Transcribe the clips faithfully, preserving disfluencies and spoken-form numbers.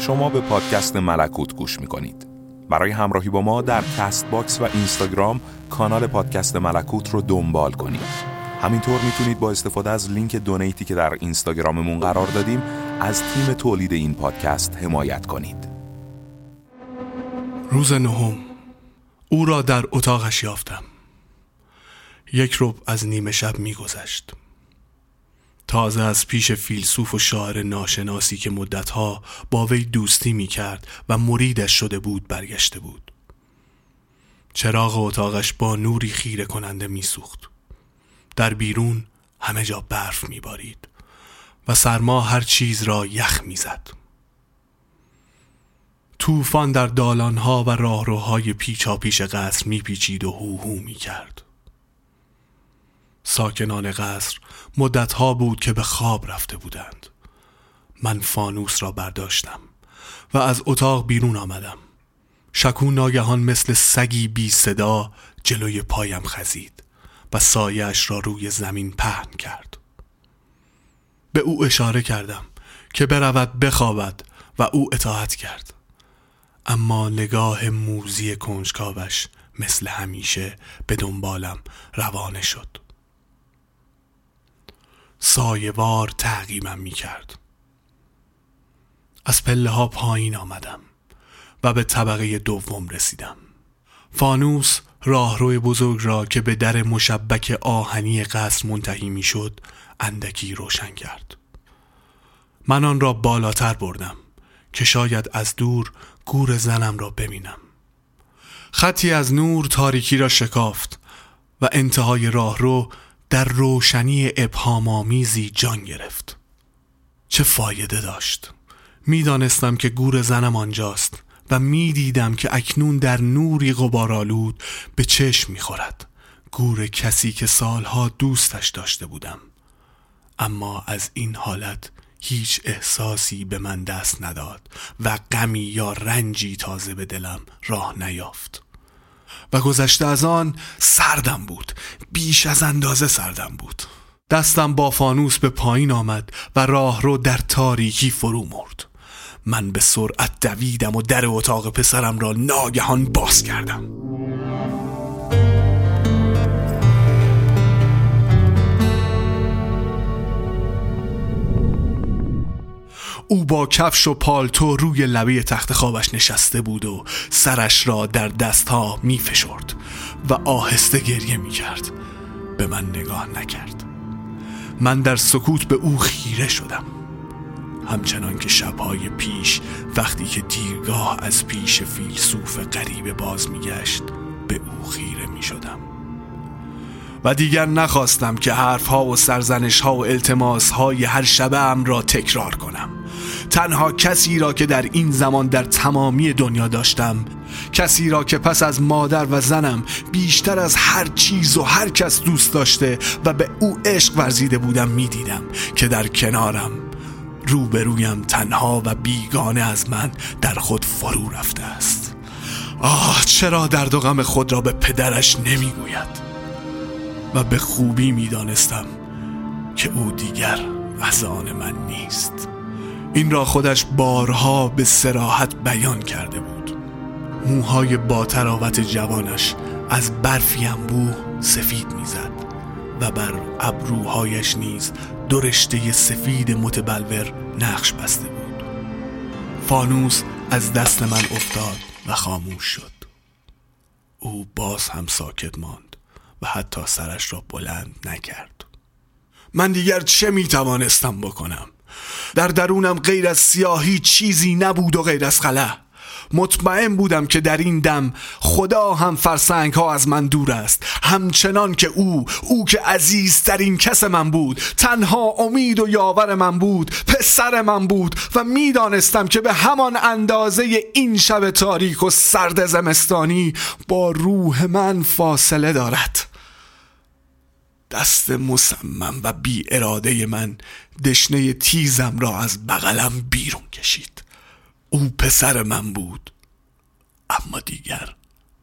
شما به پادکست ملکوت گوش میکنید. برای همراهی با ما در کست باکس و اینستاگرام کانال پادکست ملکوت رو دنبال کنید. همینطور میتونید با استفاده از لینک دونیتی که در اینستاگراممون قرار دادیم از تیم تولید این پادکست حمایت کنید. روز نهم او را در اتاقش یافتم. یک ربع از نیمه شب میگذشت. تازه از پیش فیلسوف و شاعر ناشناسی که مدتها با وی دوستی میکرد و مریدش شده بود برگشته بود. چراغ اتاقش با نوری خیره کننده میسوخت. در بیرون همه جا برف میبارید و سرما هر چیز را یخ میزد. طوفان در دالانها و راهروهای پیچاپیچ قصر میپیچید و هوهو میکرد. ساکنان قصر مدتها بود که به خواب رفته بودند. من فانوس را برداشتم و از اتاق بیرون آمدم. شکو ناگهان مثل سگی بی صدا جلوی پایم خزید و سایه‌اش را روی زمین پهن کرد. به او اشاره کردم که برود بخوابد و او اطاعت کرد. اما نگاه موزی کنجکاوش مثل همیشه به دنبالم روانه شد. سایه‌وار تعقیبم می‌کرد. از پله‌ها پایین آمدم و به طبقه دوم رسیدم. فانوس راهروی بزرگ را که به در مشبک آهنی قصر منتهی میشد اندکی روشن کرد. من آن را بالاتر بردم که شاید از دور گور زنم را ببینم. خطی از نور تاریکی را شکافت و انتهای راهرو در روشنی ابهام‌آمیزی جان گرفت. چه فایده داشت؟ میدانستم که گور زنم آنجاست و می دیدم که اکنون در نوری غبارآلود به چشم می خورد. گور کسی که سالها دوستش داشته بودم. اما از این حالت هیچ احساسی به من دست نداد و غمی یا رنجی تازه به دلم راه نیافت. و گذشته از آن سردم بود. بیش از اندازه سردم بود. دستم با فانوس به پایین آمد و راه رو در تاریکی فرو مرد. من به سرعت دویدم و در اتاق پسرم را ناگهان باز کردم. او با کفش و پالتو روی لبه تخت خوابش نشسته بود و سرش را در دستها می فشرد و آهسته گریه می کرد. به من نگاه نکرد. من در سکوت به او خیره شدم. همچنان که شبهای پیش وقتی که دیرگاه از پیش فیلسوف غریب باز میگشت به او خیره میشدم و دیگر نخواستم که حرفها و سرزنشها و التماسهای هر شبم را تکرار کنم. تنها کسی را که در این زمان در تمامی دنیا داشتم، کسی را که پس از مادر و زنم بیشتر از هر چیز و هر کس دوست داشته و به او عشق ورزیده بودم، میدیدم که در کنارم، روبرویم، تنها و بیگانه از من در خود فرو رفته است. آه، چرا درد و غم خود را به پدرش نمیگوید؟ و به خوبی میدانستم که او دیگر از آن من نیست. این را خودش بارها به صراحت بیان کرده بود. موهای با تراوت جوانش از برفی انبوه سفید میزد و بر ابروهایش نیز دو رشته سفید متبلور نقش بسته بود. فانوس از دست من افتاد و خاموش شد. او باز هم ساکت ماند و حتی سرش را بلند نکرد. من دیگر چه می توانستم بکنم؟ در درونم غیر از سیاهی چیزی نبود و غیر از خلا. مطمئن بودم که در این دم خدا هم فرسنگ ها از من دور است. همچنان که او او که عزیزترین کس من بود، تنها امید و یاور من بود، پسر من بود و میدانستم که به همان اندازه این شب تاریک و سرد زمستانی با روح من فاصله دارد. دست مصمم و بی اراده من دشنه تیزم را از بغلم بیرون کشید. او پسر من بود، اما دیگر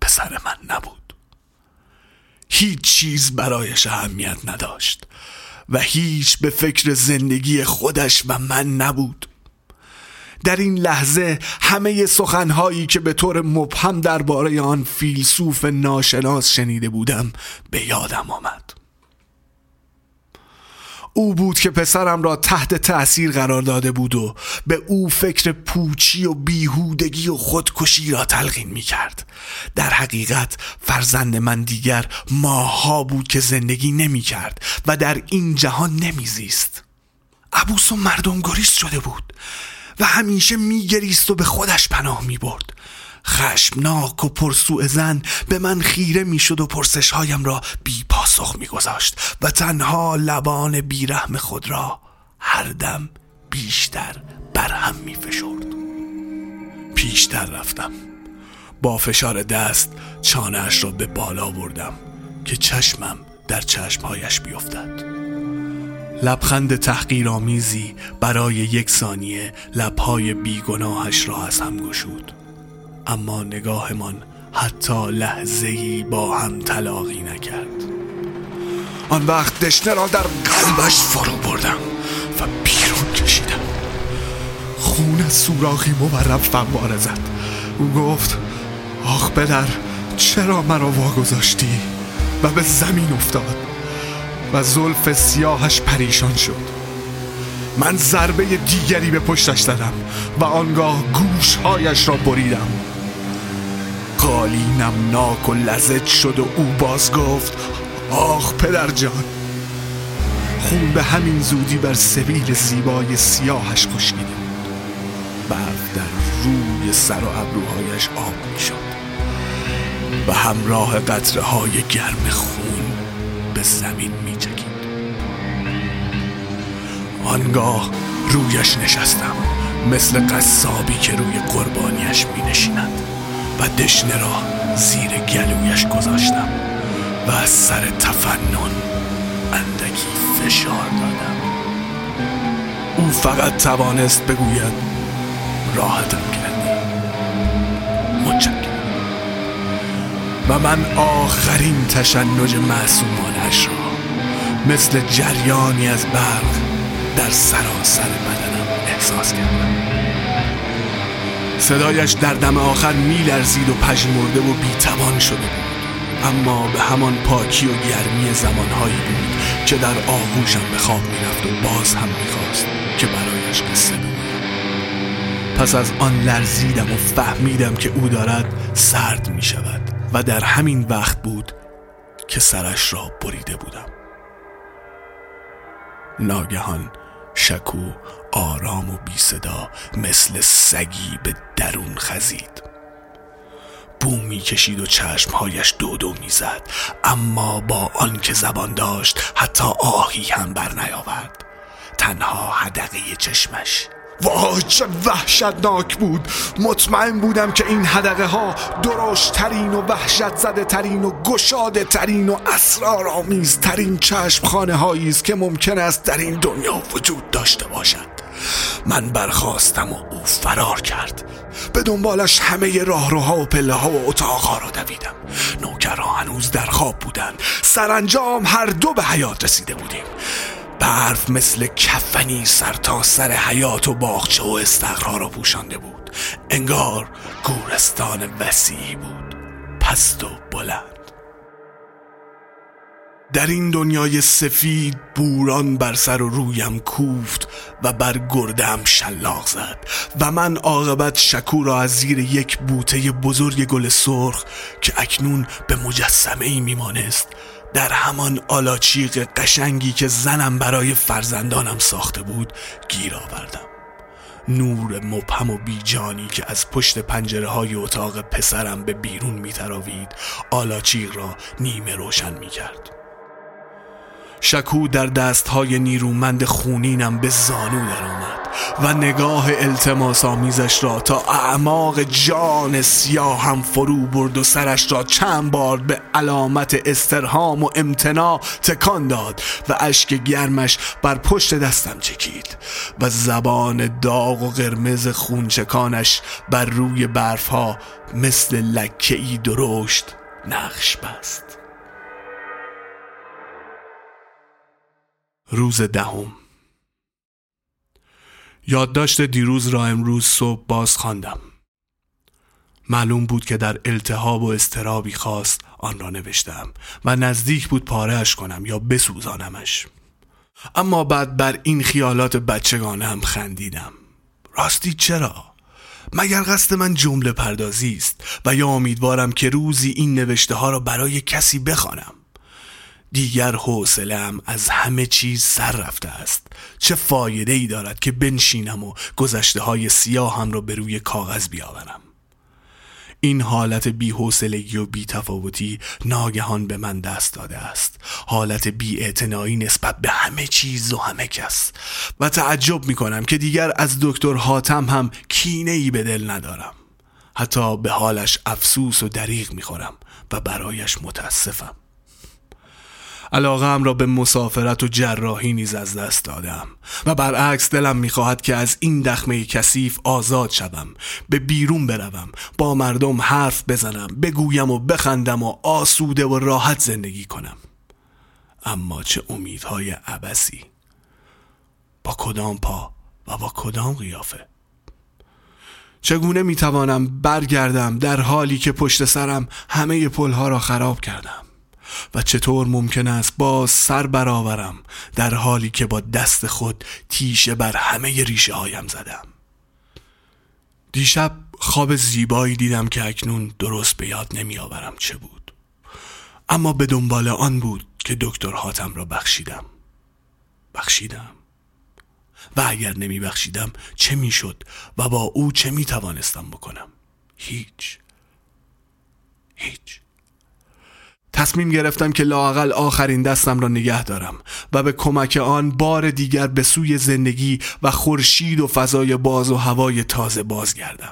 پسر من نبود. هیچ چیز برایش اهمیت نداشت و هیچ به فکر زندگی خودش و من نبود. در این لحظه همه سخنهایی که به طور مبهم درباره آن فیلسوف ناشناس شنیده بودم به یادم آمد. او بود که پسرم را تحت تأثیر قرار داده بود و به او فکر پوچی و بیهودگی و خودکشی را تلقین می کرد. در حقیقت فرزند من دیگر ماها بود که زندگی نمی کرد و در این جهان نمی زیست. عبوس و مردمگریست شده بود و همیشه می گریست و به خودش پناه می برد. خشمناک و پرسوء ظن به من خیره می شد و پرسشهایم را بی پاسخ می گذاشت و تنها لبان بیرحم خود را هر دم بیشتر برهم می فشرد. پیشتر رفتم، با فشار دست چانه‌اش را به بالا بردم که چشمم در چشمهایش بیفتد. لبخند تحقیرآمیزی برای یک ثانیه لبهای بیگناهش را از هم گشود، اما نگاهمان حتی لحظه‌ای با هم تلاقی نکرد. آن وقت دشنه را در قلبش فرو بردم و بیرون کشیدم. خون از سوراخی مورم فنباره زد. او گفت: آخ پدر، چرا مرا واگذاشتی؟ و به زمین افتاد و زلف سیاهش پریشان شد. من ضربه دیگری به پشتش دادم و آنگاه گوشهایش را بریدم. قالینم ناک و لزج شد و او باز گفت: آخ پدر جان. خون به همین زودی بر سبیل زیبای سیاهش خشکیده بود. برف در روی سر و ابروهایش آب می‌شد و همراه قطره‌های گرم خون به زمین می‌چکید. آنگاه رویش نشستم، مثل قصابی که روی قربانیش می نشیند، و دشنه را زیر گلویش گذاشتم و از سر تفنن اندکی فشار دادم. او فقط توانست بگوید: راحتم کردی، متشکرم. و من آخرین تشنج معصومانش را مثل جریانی از برق در سراسر بدنم احساس کردم. صدایش در دم آخر می لرزید و پژمرده و بی‌توان شده بود، اما به همان پاکی و گرمی زمانهایی بود که در آغوشم به خواب می رفت و باز هم می خواست که برایش قصه بگویم. پس از آن لرزیدم و فهمیدم که او دارد سرد می شود و در همین وقت بود که سرش را بریده بودم. ناگهان شکو آرام و بی صدا مثل سگی به درون خزید. بو می کشید و چشمهایش دو دو می زد، اما با آن که زبان داشت حتی آهی هم بر نیاورد. تنها حدقه چشمش، وای چه وحشتناک بود. مطمئن بودم که این حدقه ها درشترین و وحشت زده ترین و گشاده ترین و اسرارآمیز ترین چشمخانه هایی است که ممکن است در این دنیا وجود داشته باشد. من برخاستم و او فرار کرد. به دنبالش همه راهروها و پله ها و اتاقها را دویدم. نوکرها هنوز در خواب بودند. سرانجام هر دو به حیات رسیده بودیم. برف مثل کفنی سر تا سر حیات و باغچه و استخرها را پوشانده بود. انگار گورستان وسیعی بود، پست و بلند. در این دنیای سفید بوران بر سر و رویم کوفت و بر گردم شلاق زد و من عاقبت شکو را از زیر یک بوته بزرگ گل سرخ که اکنون به مجسمه ای میمانست در همان آلاچیق قشنگی که زنم برای فرزندانم ساخته بود گیر آوردم. نور مبهم و بیجانی که از پشت پنجره های اتاق پسرم به بیرون میتراوید آلاچیق را نیمه روشن میکرد. شکو در دستهای نیرومند خونینم به زانو در آمد و نگاه التماس آمیزش را تا اعماق جان سیاهم فرو برد و سرش را چند بار به علامت استرهام و امتناع تکان داد و اشک گرمش بر پشت دستم چکید و زبان داغ و قرمز خونچکانش بر روی برفها مثل لکه‌ای درشت نقش بست. روز دهم. یادداشت دیروز را امروز صبح باز خواندم. معلوم بود که در التهاب و اضطرابی خاص آن را نوشتم و نزدیک بود پاره‌اش کنم یا بسوزانمش. اما بعد بر این خیالات بچگانه هم خندیدم. راستی چرا؟ مگر قصد من جمله پردازی است و یا امیدوارم که روزی این نوشته ها را برای کسی بخوانم. دیگر حوصله‌ام از همه چیز سر رفته است. چه فایده ای دارد که بنشینم و گذشته های سیاهم را به روی کاغذ بیاورم؟ این حالت بی حوصلگی و بی تفاوتی ناگهان به من دست داده است. حالت بی اعتنایی نسبت به همه چیز و همه کس. و تعجب می کنم که دیگر از دکتر حاتم هم کینه ای به دل ندارم. حتی به حالش افسوس و دریغ می خورم و برایش متاسفم. علاقه‌ام را به مسافرت و جراحی نیز از دست دادم و برعکس دلم می‌خواهد که از این دخمه کثیف آزاد شوم، به بیرون بروم، با مردم حرف بزنم، بگویم و بخندم و آسوده و راحت زندگی کنم. اما چه امیدهای عبثی! با کدام پا و با کدام قیافه؟ چگونه می‌توانم برگردم در حالی که پشت سرم همه پل‌ها را خراب کردم؟ و چطور ممکن است باز سر برآورم در حالی که با دست خود تیشه بر همه ریشه هایم زدم؟ دیشب خواب زیبایی دیدم که اکنون درست به یاد نمی آورم چه بود، اما به دنبال آن بود که دکتر حاتم را بخشیدم. بخشیدم و اگر نمی بخشیدم چه می شد و با او چه می توانستم بکنم؟ هیچ هیچ تصمیم گرفتم که لااقل آخرین دستم را نگه دارم و به کمک آن بار دیگر به سوی زندگی و خورشید و فضای باز و هوای تازه بازگردم.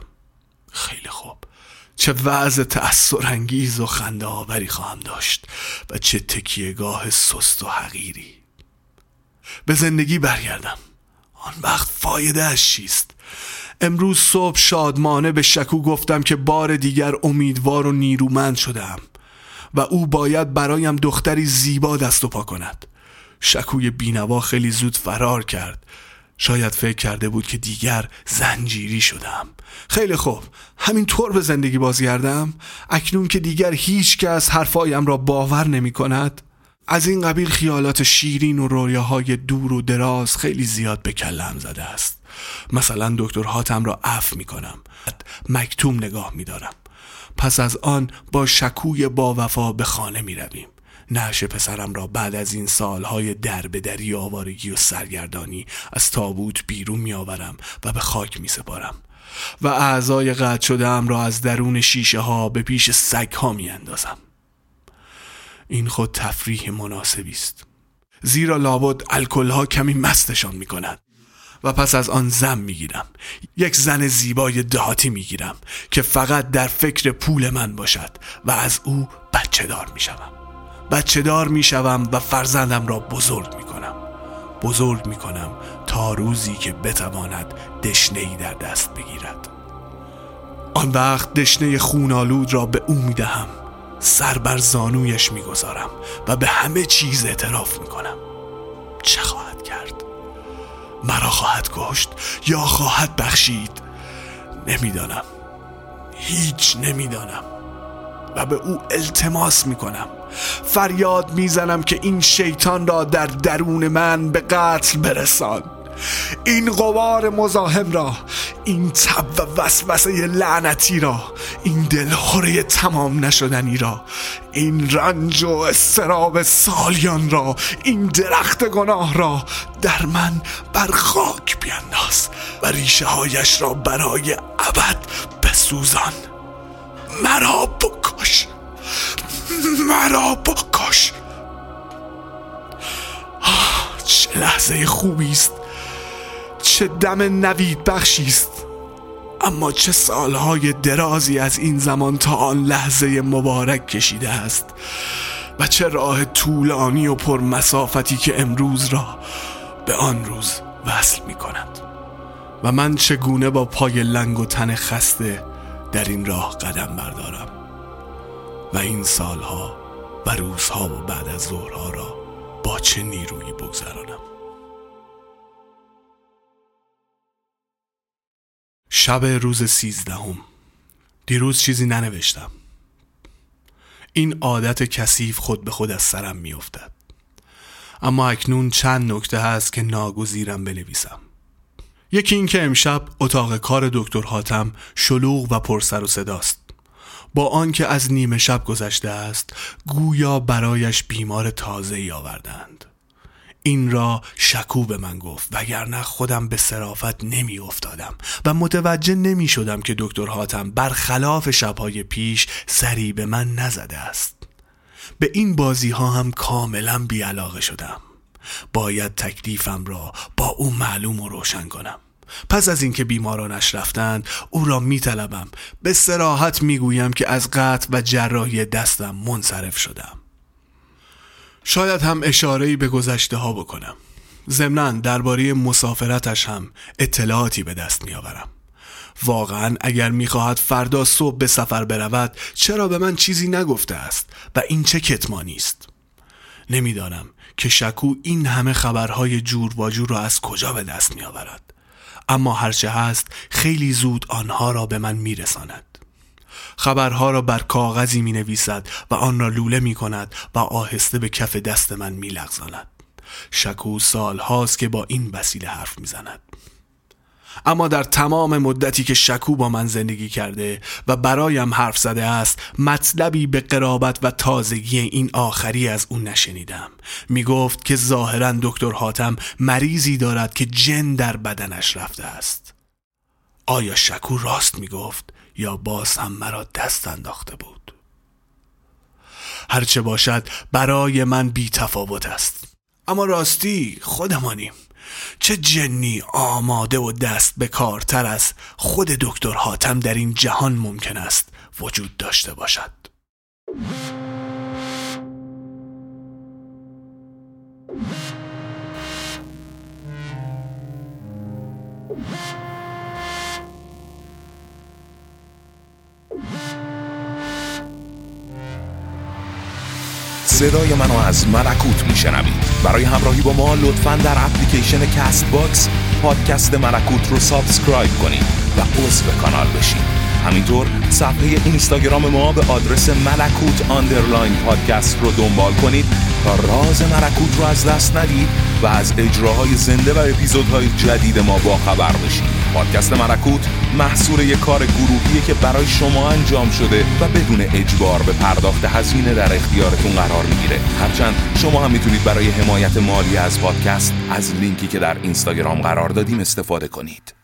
خیلی خوب، چه وضع تأثرانگیز و خنده آوری خواهم داشت و چه تکیهگاه سست و حقیری. به زندگی برگردم. آن وقت فایده اش چیست؟ امروز صبح شادمانه به شکو گفتم که بار دیگر امیدوار و نیرومند شدم و او باید برایم دختری زیبا دست و پا کند. شکوی بینوا خیلی زود فرار کرد. شاید فکر کرده بود که دیگر زنجیری شدم. خیلی خوب، همین طور به زندگی بازگردم. اکنون که دیگر هیچ کس حرفایم را باور نمی کند. از این قبیل خیالات شیرین و رویاهای دور و دراز خیلی زیاد به کلم زده است. مثلا دکتر حاتم را عفو می کنم، مکتوم نگاه می دارم. پس از آن با شکوی با وفا به خانه می رویم. نعش پسرم را بعد از این سالهای دربدری، آوارگی و سرگردانی از تابوت بیرون می آورم و به خاک می سپارم و اعضای قطع شده‌ام را از درون شیشه ها به پیش سگ ها می اندازم. این خود تفریح مناسبی است، زیرا لابد الکل ها کمی مستشان می کند. و پس از آن زن میگیرم، یک زن زیبای دهاتی میگیرم که فقط در فکر پول من باشد و از او بچه دار میشوم. بچه دار میشوم و فرزندم را بزرگ میکنم. بزرگ میکنم تا روزی که بتواند دشنه‌ای در دست بگیرد. آن وقت دشنه خونالود را به او میدهم، سر بر زانویش میگذارم و به همه چیز اعتراف میکنم. چه خواهد کرد؟ مرا خواهد کشت یا خواهد بخشید؟ نمیدانم، هیچ نمیدانم. و به او التماس میکنم، فریاد میزنم که این شیطان را در درون من به قتل برسان، این غبار مزاحم را، این تب و وسوسه لعنتی را، این دلخوری تمام نشدنی را، این رنج و اضطراب سالیان را، این درخت گناه را در من بر خاک بینداز و ریشه هایش را برای ابد بسوزان. مرا بکش، مرا بکش. آه، چه لحظه خوبی است، چه دم نوید بخشیست. اما چه سالهای درازی از این زمان تا آن لحظه مبارک کشیده است و چه راه طولانی و پرمسافتی که امروز را به آن روز وصل می کند و من چگونه با پای لنگ و تن خسته در این راه قدم بردارم و این سالها و روزها و بعد از ظهرها را با چه نیرویی بگذرانم. شب روز سیزدهم. دیروز چیزی ننوشتم. این عادت کثیف خود به خود از سرم میافتد. اما اکنون چند نکته هست که ناگزیرم بنویسم. یکی این که امشب اتاق کار دکتر حاتم شلوغ و پرسر و صداست. با آنکه از نیمه شب گذشته است، گویا برایش بیمار تازه‌ای آوردند. این را شکو به من گفت، وگرنه خودم به صرافت نمی افتادم و متوجه نمی شدم که دکتر حاتم برخلاف شبهای پیش سری به من نزده است. به این بازی ها هم کاملا بیعلاقه شدم. باید تکلیفم را با او معلوم و روشن کنم. پس از اینکه بیمارانش رفتند او را می طلبم. به صراحت می گویم که از قطع و جراحی دستم منصرف شدم. شاید هم اشاره‌ای به گذشته ها بکنم. ضمناً درباره مسافرتش هم اطلاعاتی به دست می‌آورم. واقعاً اگر می‌خواهد فردا صبح به سفر برود، چرا به من چیزی نگفته است و این چه کتمانی است؟ نمی‌دانم که شکو این همه خبرهای جور و جور را از کجا به دست می‌آورد. اما هرچه هست خیلی زود آنها را به من می‌رساند. خبرها را بر کاغذی می نویسد و آن را لوله می کند و آهسته به کف دست من می لغزاند. شکو سال هاست که با این وسیله حرف می زند. اما در تمام مدتی که شکو با من زندگی کرده و برایم حرف زده است، مطلبی به قرابت و تازگی این آخری از اون نشنیدم. می گفت که ظاهراً دکتر حاتم مریضی دارد که جن در بدنش رفته است. آیا شکو راست می گفت؟ یا باز هم مرا دست انداخته بود؟ هرچه باشد برای من بی تفاوت است. اما راستی خودمانیم. چه جنی آماده و دست به کارتر از خود دکتر حاتم در این جهان ممکن است وجود داشته باشد. صدای منو از ملکوت میشنوید. برای همراهی با ما لطفاً در اپلیکیشن کست باکس پادکست ملکوت رو سابسکرایب کنید و عضو کانال بشید. همینطور صفحه اینستاگرام ما به آدرس ملکوت آندرلاین پادکست رو دنبال کنید تا راز ملکوت رو از دست ندید و از اجراهای زنده و اپیزودهای جدید ما باخبر بشید. پادکست ملکوت محصول یک کار گروهیه که برای شما انجام شده و بدون اجبار به پرداخت هزینه در اختیارتون قرار میگیره. هرچند شما هم میتونید برای حمایت مالی از پادکست از لینکی که در اینستاگرام قرار دادیم استفاده کنید.